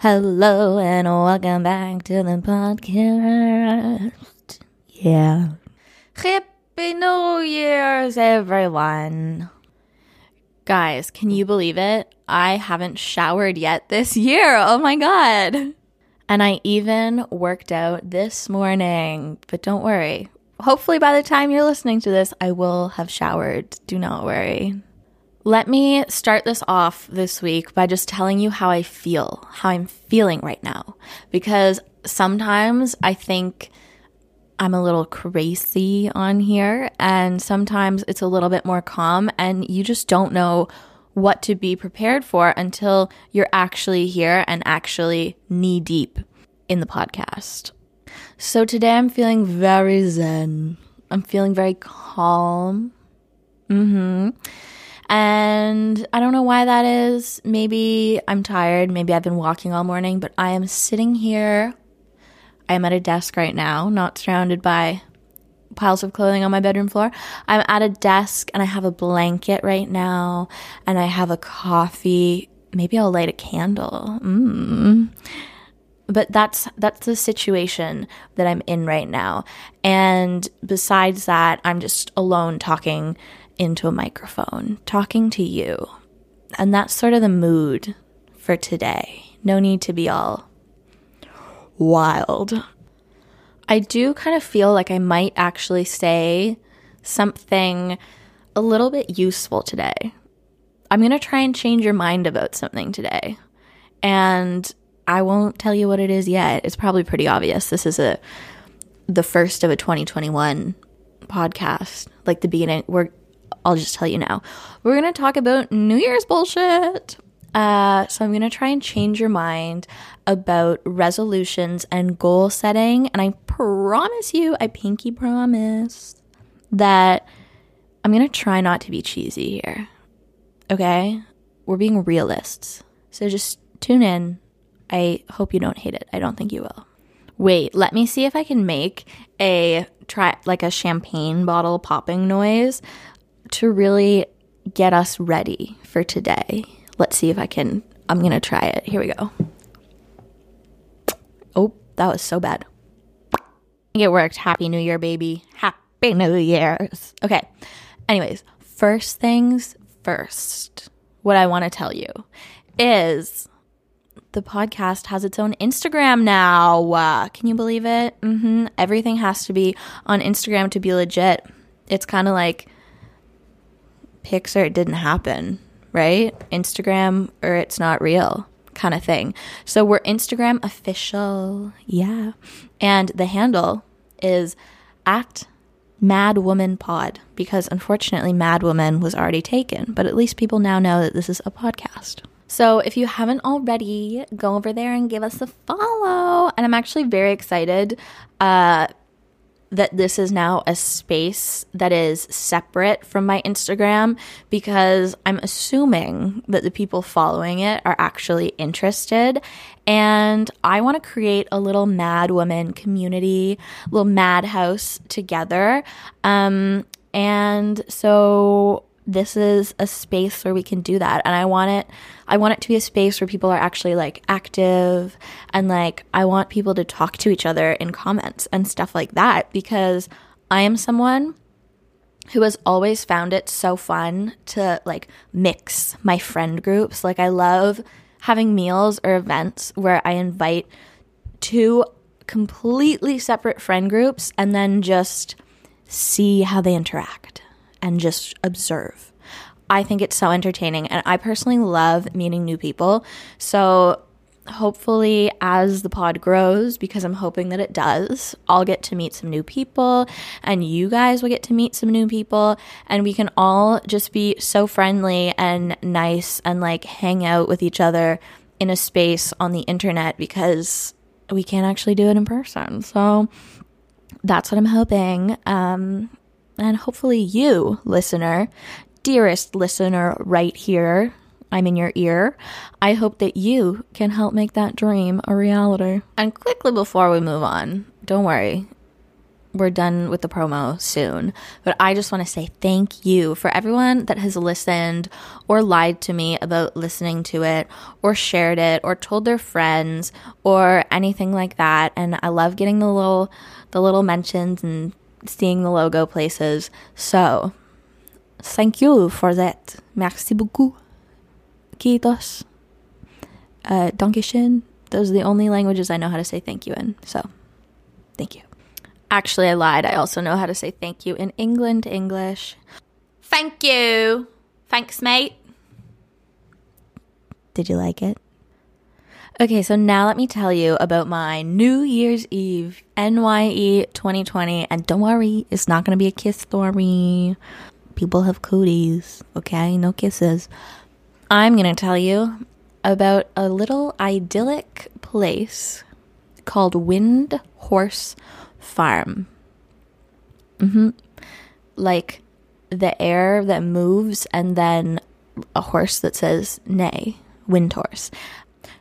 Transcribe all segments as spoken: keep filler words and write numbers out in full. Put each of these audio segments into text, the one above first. Hello and welcome back to the podcast. Yeah. Happy New Year's, everyone. Guys, can you believe it? I haven't showered yet this year. Oh my God. And I even worked out this morning. But don't worry. Hopefully by the time you're listening to this, I will have showered. Do not worry. Let me start this off this week by just telling you how I feel, how I'm feeling right now, because sometimes I think I'm a little crazy on here and sometimes it's a little bit more calm and you just don't know what to be prepared for until you're actually here and actually knee deep in the podcast. So today I'm feeling very zen. I'm feeling very calm. Mm-hmm. And I don't know why that is. Maybe I'm tired. Maybe I've been walking all morning, but I am sitting here. I'm at a desk right now, not surrounded by piles of clothing on my bedroom floor. I'm at a desk and I have a blanket right now and I have a coffee. Maybe I'll light a candle. Mm. But that's that's the situation that I'm in right now. And besides that, I'm just alone talking into a microphone, talking to you. And that's sort of the mood for today. No need to be all wild. I do kind of feel like I might actually say something a little bit useful today. I'm going to try and change your mind about something today. And I won't tell you what it is yet. It's probably pretty obvious. This is a the first of a twenty twenty-one podcast, like the beginning. We're I'll just tell you now. We're going to talk about New Year's bullshit. Uh, so I'm going to try and change your mind about resolutions and goal setting. And I promise you, I pinky promise that I'm going to try not to be cheesy here. Okay? We're being realists. So just tune in. I hope you don't hate it. I don't think you will. Wait, let me see if I can make a try like a champagne bottle popping noise to really get us ready for today. Let's see if I can. I'm going to try it. Here we go. Oh, that was so bad. It worked. Happy New Year, baby. Happy New Year's. Okay. Anyways, first things first, what I want to tell you is the podcast has its own Instagram now. Uh, can you believe it? Mm-hmm. Everything has to be on Instagram to be legit. It's kind of like Pixar, it didn't happen, right? Instagram or it's not real kind of thing. So we're Instagram official. Yeah. And the handle is at madwomanpod because unfortunately madwoman was already taken, but at least people now know that this is a podcast. So if you haven't already, go over there and give us a follow. And I'm actually very excited uh, that this is now a space that is separate from my Instagram because I'm assuming that the people following it are actually interested. And I want to create a little mad woman community, little madhouse together. Um, and so this is a space where we can do that. And I want it, I want it to be a space where people are actually like active and like, I want people to talk to each other in comments and stuff like that because I am someone who has always found it so fun to like mix my friend groups. Like I love having meals or events where I invite two completely separate friend groups and then just see how they interact and just observe. I think it's so entertaining, and I personally love meeting new people. So hopefully as the pod grows, because I'm hoping that it does, I'll get to meet some new people, and you guys will get to meet some new people, and we can all just be so friendly and nice and like hang out with each other in a space on the internet because we can't actually do it in person. So that's what I'm hoping. Um, And hopefully you, listener, dearest listener right here, I'm in your ear, I hope that you can help make that dream a reality. And quickly before we move on, don't worry, we're done with the promo soon. But I just want to say thank you for everyone that has listened or lied to me about listening to it or shared it or told their friends or anything like that. And I love getting the little the little mentions and seeing the logo places. So thank you for that. Merci beaucoup. Kiitos. Uh, Dankeschön. Those are the only languages I know how to say thank you in. So thank you. Actually, I lied. I also know how to say thank you in England English. Thank you. Thanks, mate. Did you like it? Okay, so now let me tell you about my New Year's Eve, N Y E twenty twenty. And don't worry, it's not going to be a kiss story. People have cooties, okay? No kisses. I'm going to tell you about a little idyllic place called Wind Horse Farm. Mm-hmm. Like the air that moves and then a horse that says neigh, wind horse.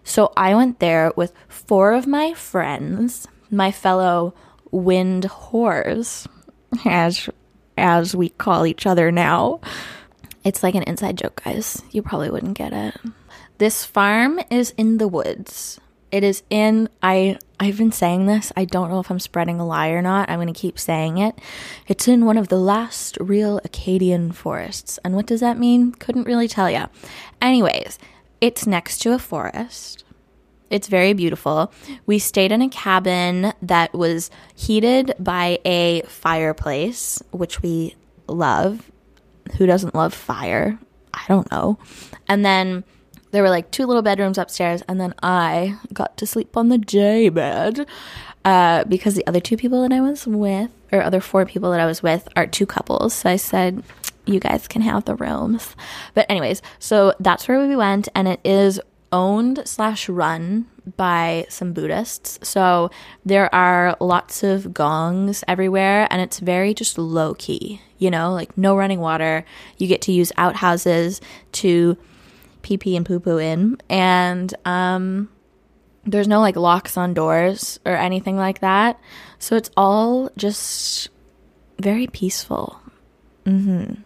So I went there with four of my friends, my fellow wind whores, as as we call each other now. It's like an inside joke, guys. You probably wouldn't get it. This farm is in the woods. It is in, I, I've been saying this. I don't know if I'm spreading a lie or not. I'm going to keep saying it. It's in one of the last real Acadian forests. And what does that mean? Couldn't really tell ya. Anyways, it's next to a forest. It's very beautiful. We stayed in a cabin that was heated by a fireplace, which we love. Who doesn't love fire? I don't know. And then there were like two little bedrooms upstairs, and then I got to sleep on the J bed uh, because the other two people that I was with, or other four people that I was with, are two couples. So I said, you guys can have the rooms. But anyways, so that's where we went, and it is owned slash run by some Buddhists. So there are lots of gongs everywhere, and it's very just low key, you know, like no running water. You get to use outhouses to pee pee and poo poo in, and um there's no like locks on doors or anything like that, so it's all just very peaceful. Mm-hmm.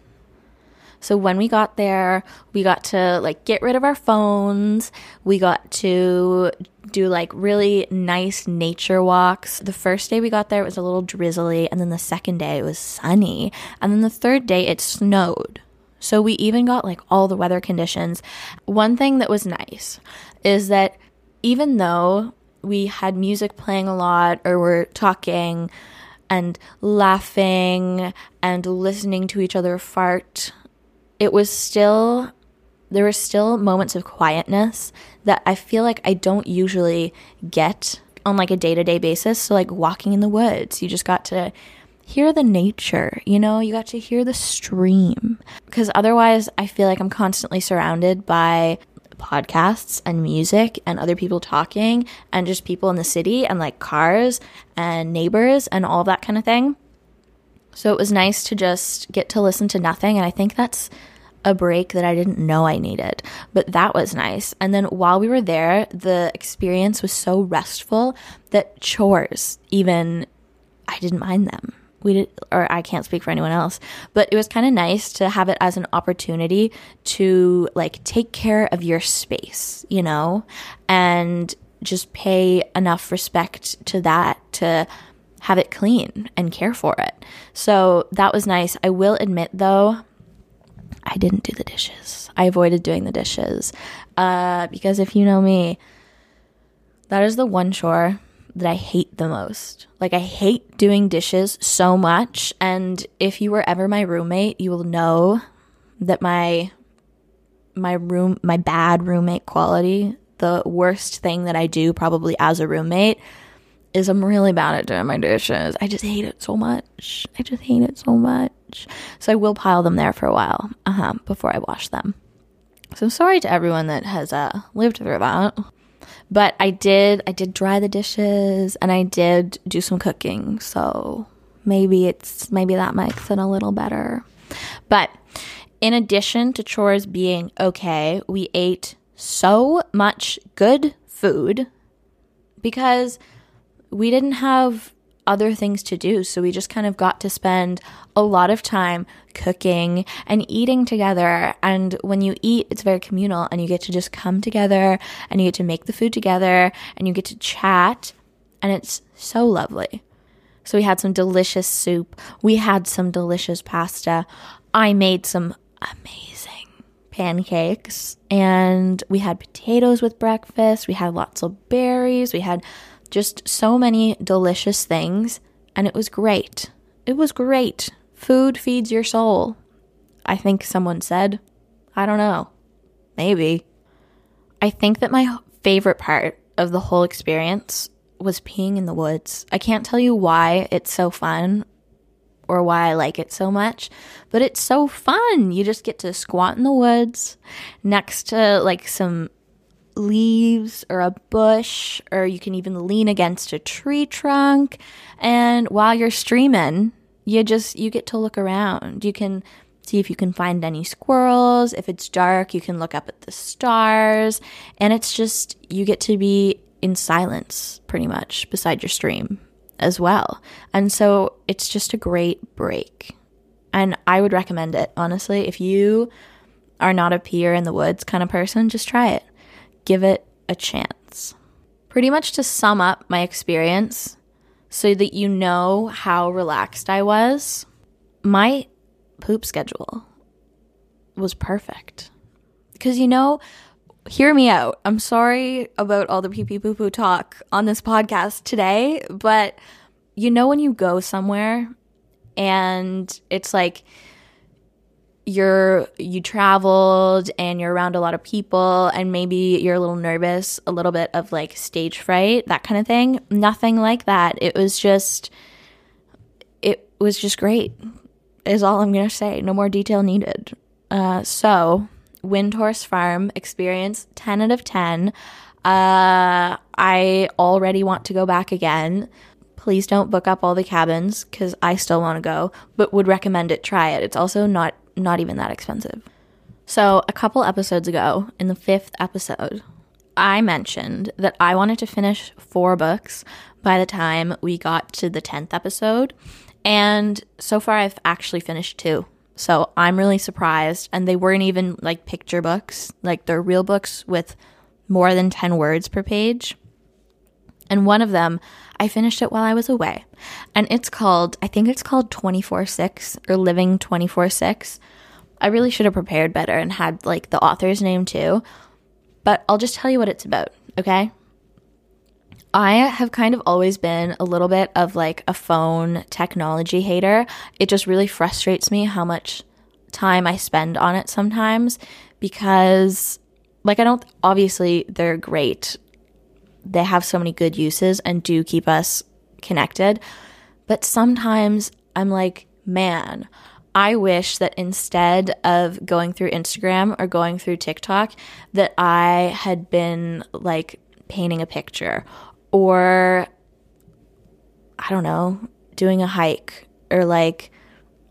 So when we got there, we got to like get rid of our phones. We got to do like really nice nature walks. The first day we got there, it was a little drizzly, and then the second day it was sunny, and then the third day it snowed. So we even got like all the weather conditions. One thing that was nice is that even though we had music playing a lot, or were talking and laughing and listening to each other fart, it was still, there were still moments of quietness that I feel like I don't usually get on like a day-to-day basis. So like walking in the woods, you just got to hear the nature, you know, you got to hear the stream, because otherwise I feel like I'm constantly surrounded by podcasts and music and other people talking and just people in the city and like cars and neighbors and all that kind of thing. So it was nice to just get to listen to nothing, and I think that's a break that I didn't know I needed, but that was nice. And then while we were there, the experience was so restful that chores, even, I didn't mind them. We did, or I can't speak for anyone else, but it was kind of nice to have it as an opportunity to like take care of your space, you know, and just pay enough respect to that to have it clean and care for it. So that was nice. I will admit though, I didn't do the dishes. I avoided doing the dishes uh, because if you know me, that is the one chore that I hate the most. Like I hate doing dishes so much, and if you were ever my roommate, you will know that my my room my bad roommate quality, the worst thing that I do probably as a roommate, is I'm really bad at doing my dishes. I just hate it so much. I just hate it so much. So I will pile them there for a while uh-huh, before I wash them. So sorry to everyone that has uh, lived through that. But I did I did dry the dishes, and I did do some cooking, so maybe it's maybe that makes it a little better. But in addition to chores being okay, we ate so much good food because we didn't have other things to do. So we just kind of got to spend a lot of time cooking and eating together. And when you eat, it's very communal, and you get to just come together and you get to make the food together and you get to chat. And it's so lovely. So we had some delicious soup. We had some delicious pasta. I made some amazing pancakes, and we had potatoes with breakfast. We had lots of berries. We had just so many delicious things, and it was great. It was great. Food feeds your soul, I think someone said. I don't know. Maybe. I think that my favorite part of the whole experience was peeing in the woods. I can't tell you why it's so fun or why I like it so much, but it's so fun. You just get to squat in the woods next to like some leaves or a bush, or you can even lean against a tree trunk, and while you're streaming, you just you get to look around. You can see if you can find any squirrels. If it's dark, you can look up at the stars, and it's just you get to be in silence pretty much beside your stream as well. And so it's just a great break, and I would recommend it, honestly. If you are not a peer in the woods kind of person, just try it. Give it a chance. Pretty much to sum up my experience so that you know how relaxed I was, my poop schedule was perfect. Because, you know, hear me out. I'm sorry about all the pee-pee poo-poo talk on this podcast today, but you know when you go somewhere and it's like, you're you traveled and you're around a lot of people, and maybe you're a little nervous, a little bit of like stage fright, that kind of thing. Nothing like that. It was just it was just great is all I'm gonna say. No more detail needed. Uh so Wind Horse Farm experience, ten out of ten. uh I already want to go back again. Please don't book up all the cabins because I still want to go, but would recommend it. Try it. It's also not not even that expensive. So a couple episodes ago, in the fifth episode, I mentioned that I wanted to finish four books by the time we got to the tenth episode, and so far I've actually finished two. So I'm really surprised, and they weren't even like picture books. Like, they're real books with more than ten words per page. And one of them, I finished it while I was away. And it's called, I think it's called twenty-four six or Living twenty-four six. I really should have prepared better and had like the author's name too. But I'll just tell you what it's about, okay? I have kind of always been a little bit of like a phone technology hater. It just really frustrates me how much time I spend on it sometimes, because like I don't, obviously they're great. They have so many good uses and do keep us connected. But sometimes I'm like, man, I wish that instead of going through Instagram or going through TikTok, that I had been like painting a picture, or I don't know, doing a hike, or like,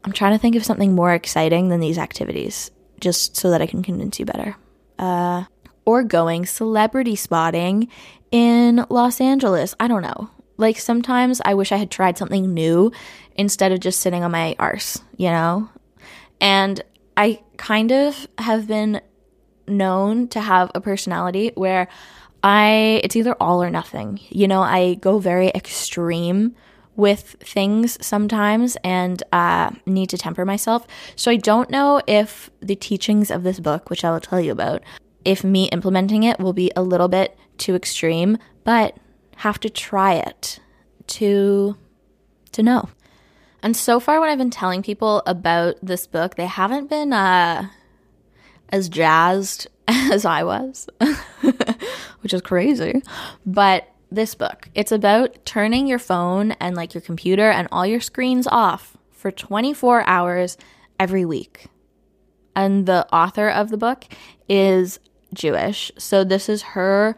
I'm trying to think of something more exciting than these activities, just so that I can convince you better. Uh, or going celebrity spotting in Los Angeles. I don't know. Like, sometimes I wish I had tried something new instead of just sitting on my arse, you know? And I kind of have been known to have a personality where I, it's either all or nothing. You know, I go very extreme with things sometimes, and uh, need to temper myself. So I don't know if the teachings of this book, which I will tell you about, if me implementing it will be a little bit too extreme, but have to try it to to know. And so far when I've been telling people about this book, they haven't been uh, as jazzed as I was, which is crazy. But this book, it's about turning your phone and like your computer and all your screens off for twenty-four hours every week. And the author of the book is Jewish, so this is her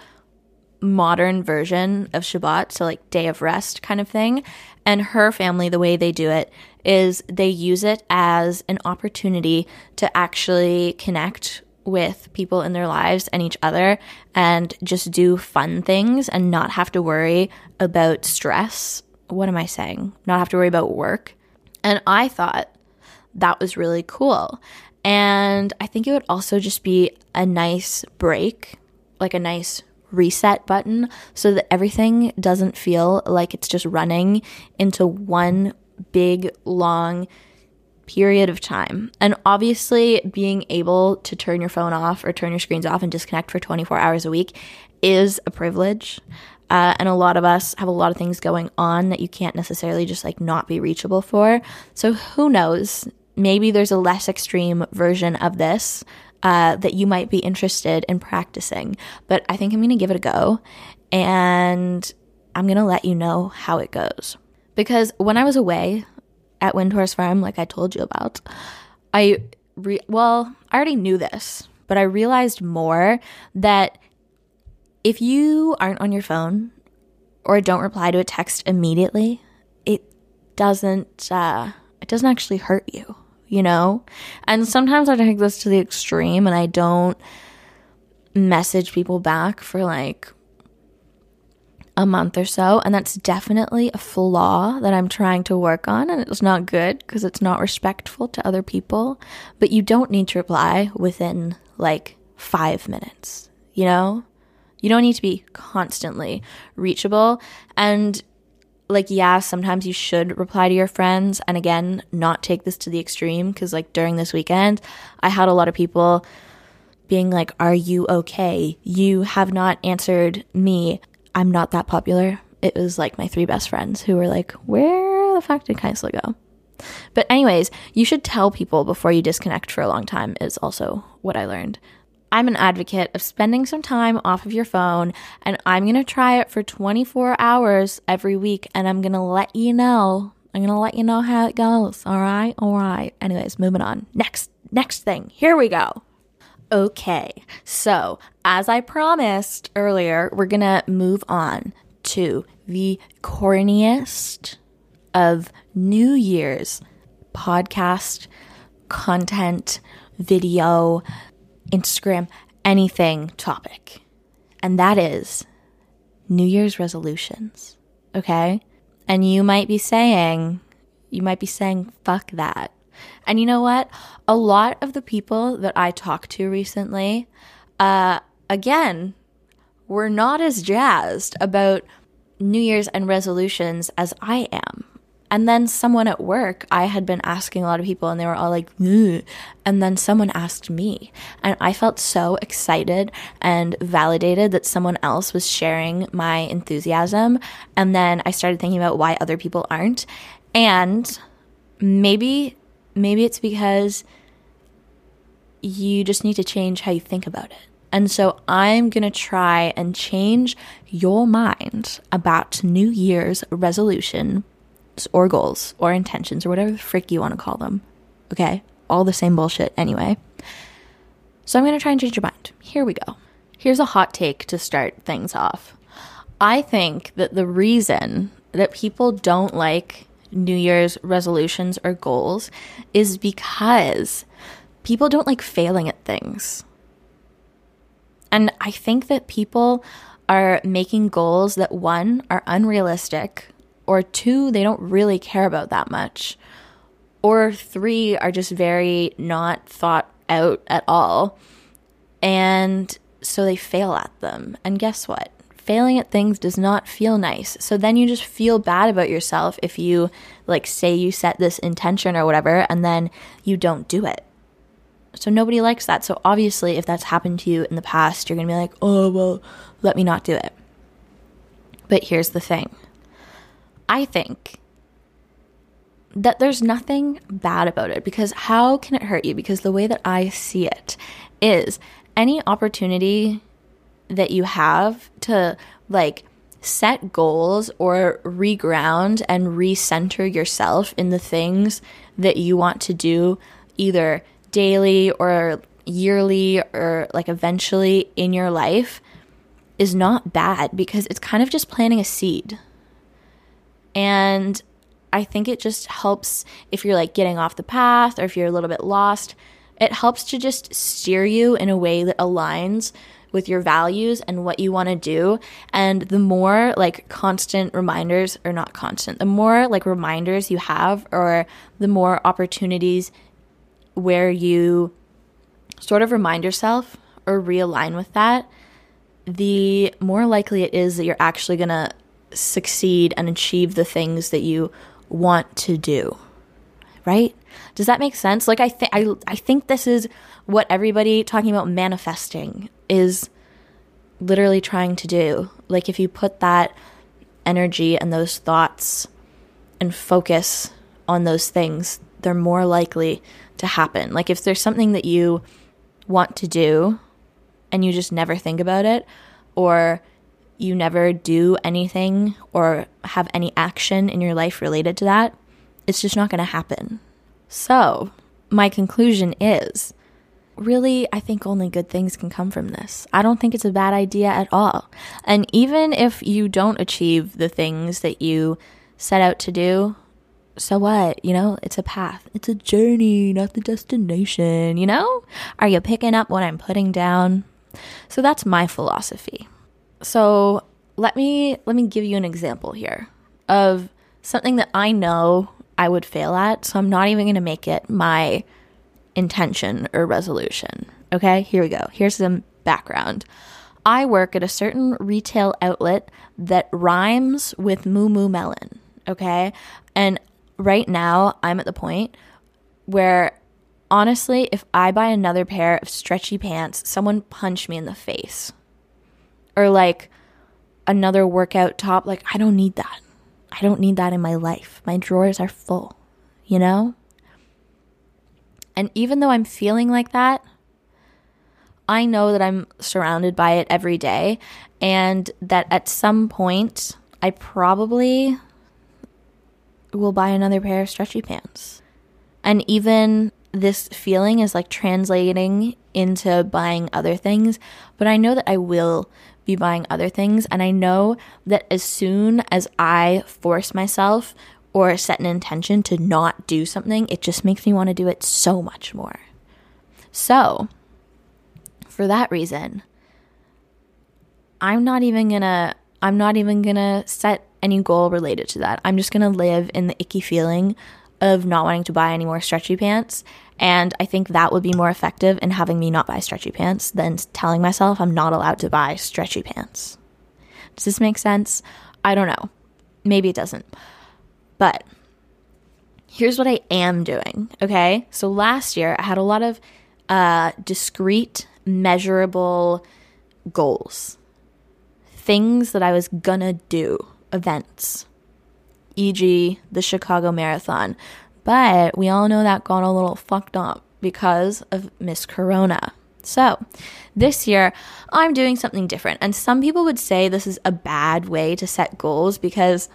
modern version of Shabbat, so like day of rest kind of thing. And her family, the way they do it is they use it as an opportunity to actually connect with people in their lives and each other, and just do fun things and not have to worry about stress what am I saying? Not have to worry about work. And I thought that was really cool. And I think it would also just be a nice break, like a nice reset button, so that everything doesn't feel like it's just running into one big, long period of time. And obviously, being able to turn your phone off or turn your screens off and disconnect for twenty-four hours a week is a privilege. Uh, and a lot of us have a lot of things going on that you can't necessarily just like not be reachable for. So who knows? Maybe there's a less extreme version of this uh, that you might be interested in practicing. But I think I'm going to give it a go, and I'm going to let you know how it goes. Because when I was away at Wind Horse Farm, like I told you about, I re- well, I already knew this, but I realized more that if you aren't on your phone or don't reply to a text immediately, it doesn't uh, it doesn't actually hurt you, you know? And sometimes I take this to the extreme, and I don't message people back for like a month or so, and that's definitely a flaw that I'm trying to work on, and it's not good because it's not respectful to other people. But you don't need to reply within like five minutes, you know? You don't need to be constantly reachable. And like, yeah, sometimes you should reply to your friends. And again, not take this to the extreme, because like during this weekend, I had a lot of people being like, are you okay? You have not answered me. I'm not that popular. It was like my three best friends who were like, where the fuck did Kaisla go? But anyways, you should tell people before you disconnect for a long time is also what I learned. I'm an advocate of spending some time off of your phone, and I'm going to try it for twenty-four hours every week, and I'm going to let you know. I'm going to let you know how it goes. All right? All right. Anyways, moving on. Next, next thing. Here we go. Okay. So, as I promised earlier, we're going to move on to the corniest of New Year's podcast content, video, Instagram, anything topic. And that is New Year's resolutions. Okay? And you might be saying, you might be saying, fuck that. And you know what? A lot of the people that I talked to recently, uh, again, were not as jazzed about New Year's and resolutions as I am. And then someone at work, I had been asking a lot of people, and they were all like, ugh. And then someone asked me, and I felt so excited and validated that someone else was sharing my enthusiasm. And then I started thinking about why other people aren't. And maybe, maybe it's because you just need to change how you think about it. And so I'm going to try and change your mind about New Year's resolution or goals or intentions or whatever the frick you want to call them. Okay? All the same bullshit anyway. So I'm going to try and change your mind. Here we go. Here's a hot take to start things off. I think that the reason that people don't like New Year's resolutions or goals is because people don't like failing at things. And I think that people are making goals that, one, are unrealistic, or two, they don't really care about that much, or three, are just very not thought out at all, and so they fail at them. And guess what? Failing at things does not feel nice. So then you just feel bad about yourself if you, like, say you set this intention or whatever, and then you don't do it. So nobody likes that. So obviously, if that's happened to you in the past, you're going to be like, oh, well, let me not do it. But here's the thing. I think that there's nothing bad about it, because how can it hurt you? Because the way that I see it is any opportunity that you have to like set goals or reground and recenter yourself in the things that you want to do either daily or yearly or like eventually in your life is not bad, because it's kind of just planting a seed. And I think it just helps if you're like getting off the path or if you're a little bit lost. It helps to just steer you in a way that aligns with your values and what you want to do. And the more like constant reminders, or not constant, the more like reminders you have, or the more opportunities where you sort of remind yourself or realign with that, the more likely it is that you're actually going to succeed and achieve the things that you want to do, right? Does that make sense? Like I think I I think this is what everybody talking about manifesting is literally trying to do. Like if you put that energy and those thoughts and focus on those things, they're more likely to happen. Like if there's something that you want to do and you just never think about it, or you never do anything or have any action in your life related to that, it's just not going to happen. So my conclusion is, really, I think only good things can come from this. I don't think it's a bad idea at all. And even if you don't achieve the things that you set out to do, so what? You know, it's a path. It's a journey, not the destination, you know? Are you picking up what I'm putting down? So that's my philosophy. So let me let me give you an example here of something that I know I would fail at, so I'm not even going to make it my intention or resolution. Okay, here we go. Here's some background. I work at a certain retail outlet that rhymes with Moo Moo Melon, okay? And right now I'm at the point where, honestly, if I buy another pair of stretchy pants, someone punch me in the face. Or like another workout top, like I don't need that. I don't need that in my life. My drawers are full, you know? And even though I'm feeling like that, I know that I'm surrounded by it every day, and that at some point I probably will buy another pair of stretchy pants. And even this feeling is like translating into buying other things, but I know that I will be buying other things, and I know that as soon as I force myself or set an intention to not do something, it just makes me want to do it so much more. So for that reason, I'm not even gonna I'm not even gonna set any goal related to that. I'm just gonna live in the icky feeling of not wanting to buy any more stretchy pants. And I think that would be more effective in having me not buy stretchy pants than telling myself I'm not allowed to buy stretchy pants. Does this make sense? I don't know. Maybe it doesn't. But here's what I am doing, okay? So last year I had a lot of uh, discrete, measurable goals. Things that I was gonna do. Events. for example, the Chicago Marathon. But we all know that got a little fucked up because of Miss Corona. So this year, I'm doing something different. And some people would say this is a bad way to set goals, because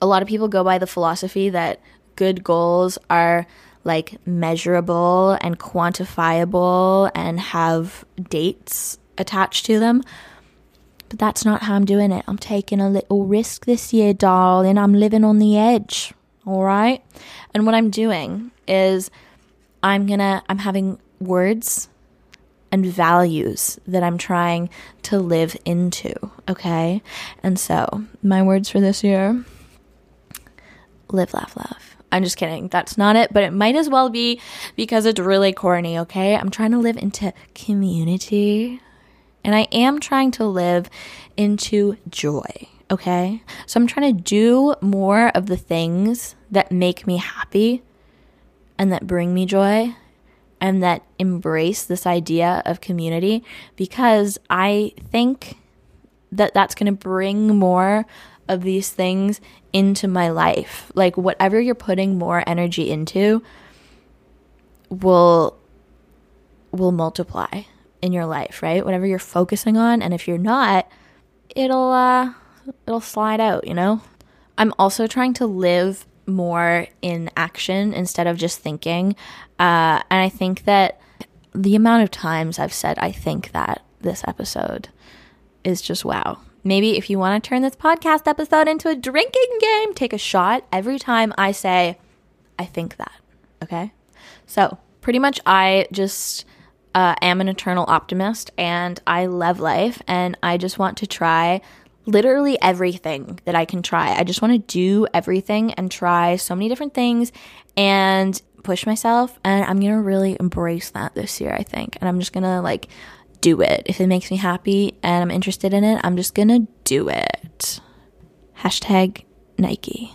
a lot of people go by the philosophy that good goals are like measurable and quantifiable and have dates attached to them. But that's not how I'm doing it. I'm taking a little risk this year, darling. I'm living on the edge, all right? And what I'm doing is I'm gonna, I'm having words and values that I'm trying to live into, okay? And so my words for this year, live, laugh, love. I'm just kidding. That's not it, but it might as well be, because it's really corny, okay? I'm trying to live into community. And I am trying to live into joy, okay? So I'm trying to do more of the things that make me happy and that bring me joy and that embrace this idea of community, because I think that that's going to bring more of these things into my life. Like whatever you're putting more energy into will will multiply in your life, right? Whatever you're focusing on, and if you're not, it'll uh, it'll slide out, you know? I'm also trying to live more in action instead of just thinking, uh, and I think that the amount of times I've said I think that this episode is just wow. Maybe if you want to turn this podcast episode into a drinking game, take a shot every time I say I think that, okay? So pretty much I just uh, am an eternal optimist, and I love life, and I just want to try literally everything that I can try. I just want to do everything and try so many different things and push myself, and I'm going to really embrace that this year, I think, and I'm just going to, like, do it. If it makes me happy and I'm interested in it, I'm just going to do it. Hashtag Nike.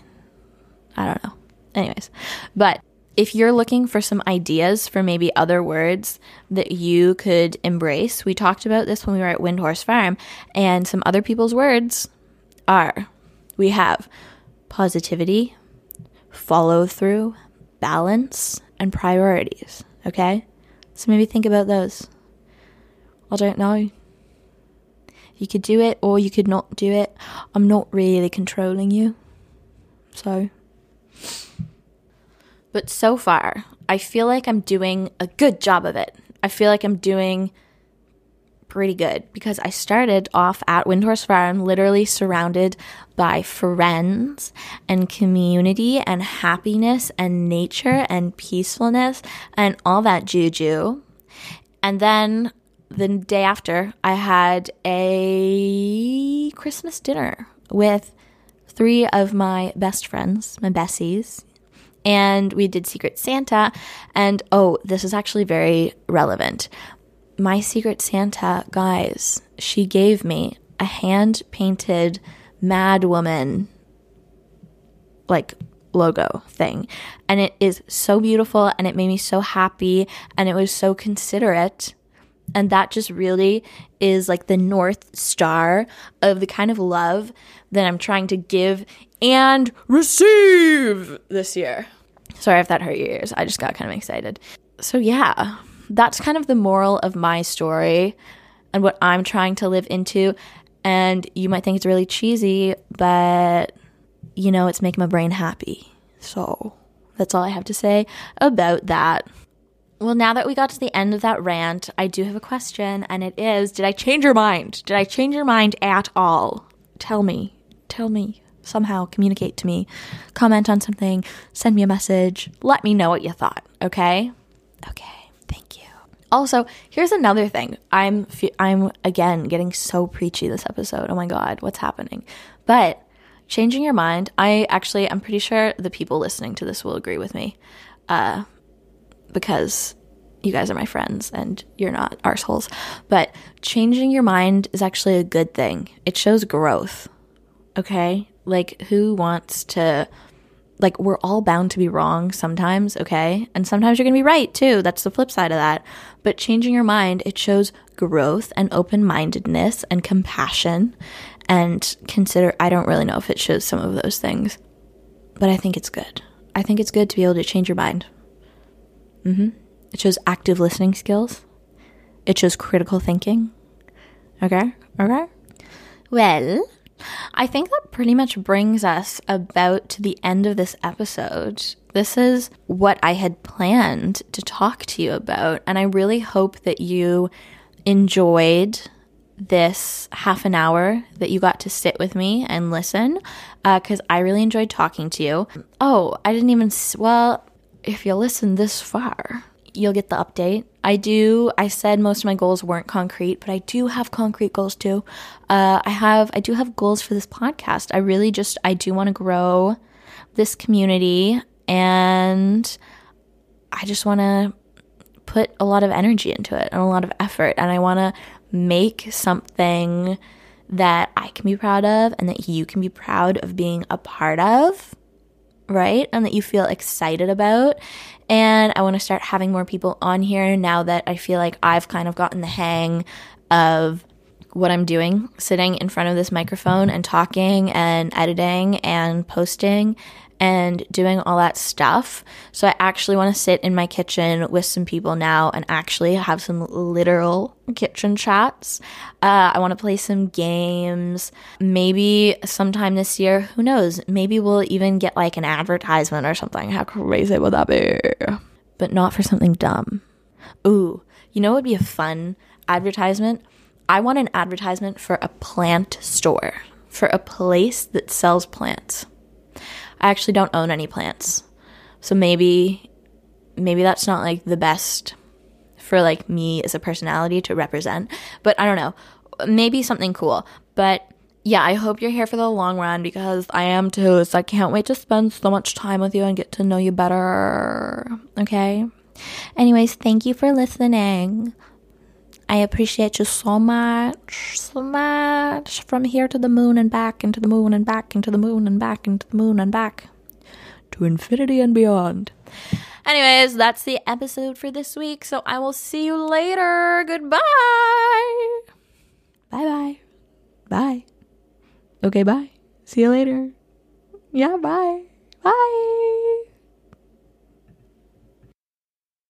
I don't know. Anyways, but if you're looking for some ideas for maybe other words that you could embrace, we talked about this when we were at Wind Horse Farm, and some other people's words are, we have positivity, follow through, balance, and priorities, okay? So maybe think about those. I don't know. You could do it or you could not do it. I'm not really controlling you, so... But so far, I feel like I'm doing a good job of it. I feel like I'm doing pretty good because I started off at Wind Horse Farm literally surrounded by friends and community and happiness and nature and peacefulness and all that juju. And then the day after, I had a Christmas dinner with three of my best friends, my besties. And we did Secret Santa, and oh, this is actually very relevant. My Secret Santa, guys, she gave me a hand-painted Mad Woman, like, logo thing. And it is so beautiful, and it made me so happy, and it was so considerate. And that just really is like the North Star of the kind of love that I'm trying to give and receive this year. Sorry if that hurt your ears. I just got kind of excited. So yeah, that's kind of the moral of my story and what I'm trying to live into. And you might think it's really cheesy, but you know, it's making my brain happy. So that's all I have to say about that. Well, now that we got to the end of that rant, I do have a question, and it is, did I change your mind? Did I change your mind at all? Tell me. Tell me. Somehow communicate to me. Comment on something. Send me a message. Let me know what you thought, okay? Okay. Thank you. Also, here's another thing. I'm, I'm again, getting so preachy this episode. Oh, my God. What's happening? But changing your mind, I actually, I'm pretty sure the people listening to this will agree with me. Uh... because you guys are my friends and you're not arseholes. But changing your mind is actually a good thing. It shows growth, okay? Like, who wants to, like, we're all bound to be wrong sometimes, okay? And sometimes you're going to be right, too. That's the flip side of that. But changing your mind, it shows growth and open-mindedness and compassion and consider, I don't really know if it shows some of those things, but I think it's good. I think it's good to be able to change your mind. Mm-hmm. It shows active listening skills. It shows critical thinking. Okay, okay. Well, I think that pretty much brings us about to the end of this episode. This is what I had planned to talk to you about, and I really hope that you enjoyed this half an hour that you got to sit with me and listen, uh, because I really enjoyed talking to you. Oh, I didn't even... S- well... If you listen this far, you'll get the update. I do, I said most of my goals weren't concrete, but I do have concrete goals too. Uh, I have, I do have goals for this podcast. I really just, I do want to grow this community, and I just want to put a lot of energy into it and a lot of effort. And I want to make something that I can be proud of and that you can be proud of being a part of. Right? And that you feel excited about. And I want to start having more people on here now that I feel like I've kind of gotten the hang of what I'm doing, sitting in front of this microphone and talking and editing and posting and doing all that stuff. So I actually want to sit in my kitchen with some people now and actually have some literal kitchen chats. Uh, I want to play some games. Maybe sometime this year, who knows? Maybe we'll even get like an advertisement or something. How crazy would that be? But not for something dumb. Ooh, you know what would be a fun advertisement? I want an advertisement for a plant store, for a place that sells plants. I actually don't own any plants, so maybe maybe that's not like the best for like me as a personality to represent. But I don't know, maybe something cool. But yeah, I hope you're here for the long run because I am too. So I can't wait to spend so much time with you and get to know you better. Okay? Anyways, thank you for listening. I appreciate you so much, so much. From here to the moon and back, into the moon and back, into the moon and back, into the moon and back. To infinity and beyond. Anyways, that's the episode for this week. So I will see you later. Goodbye. Bye-bye. Bye. Okay, bye. See you later. Yeah, bye. Bye.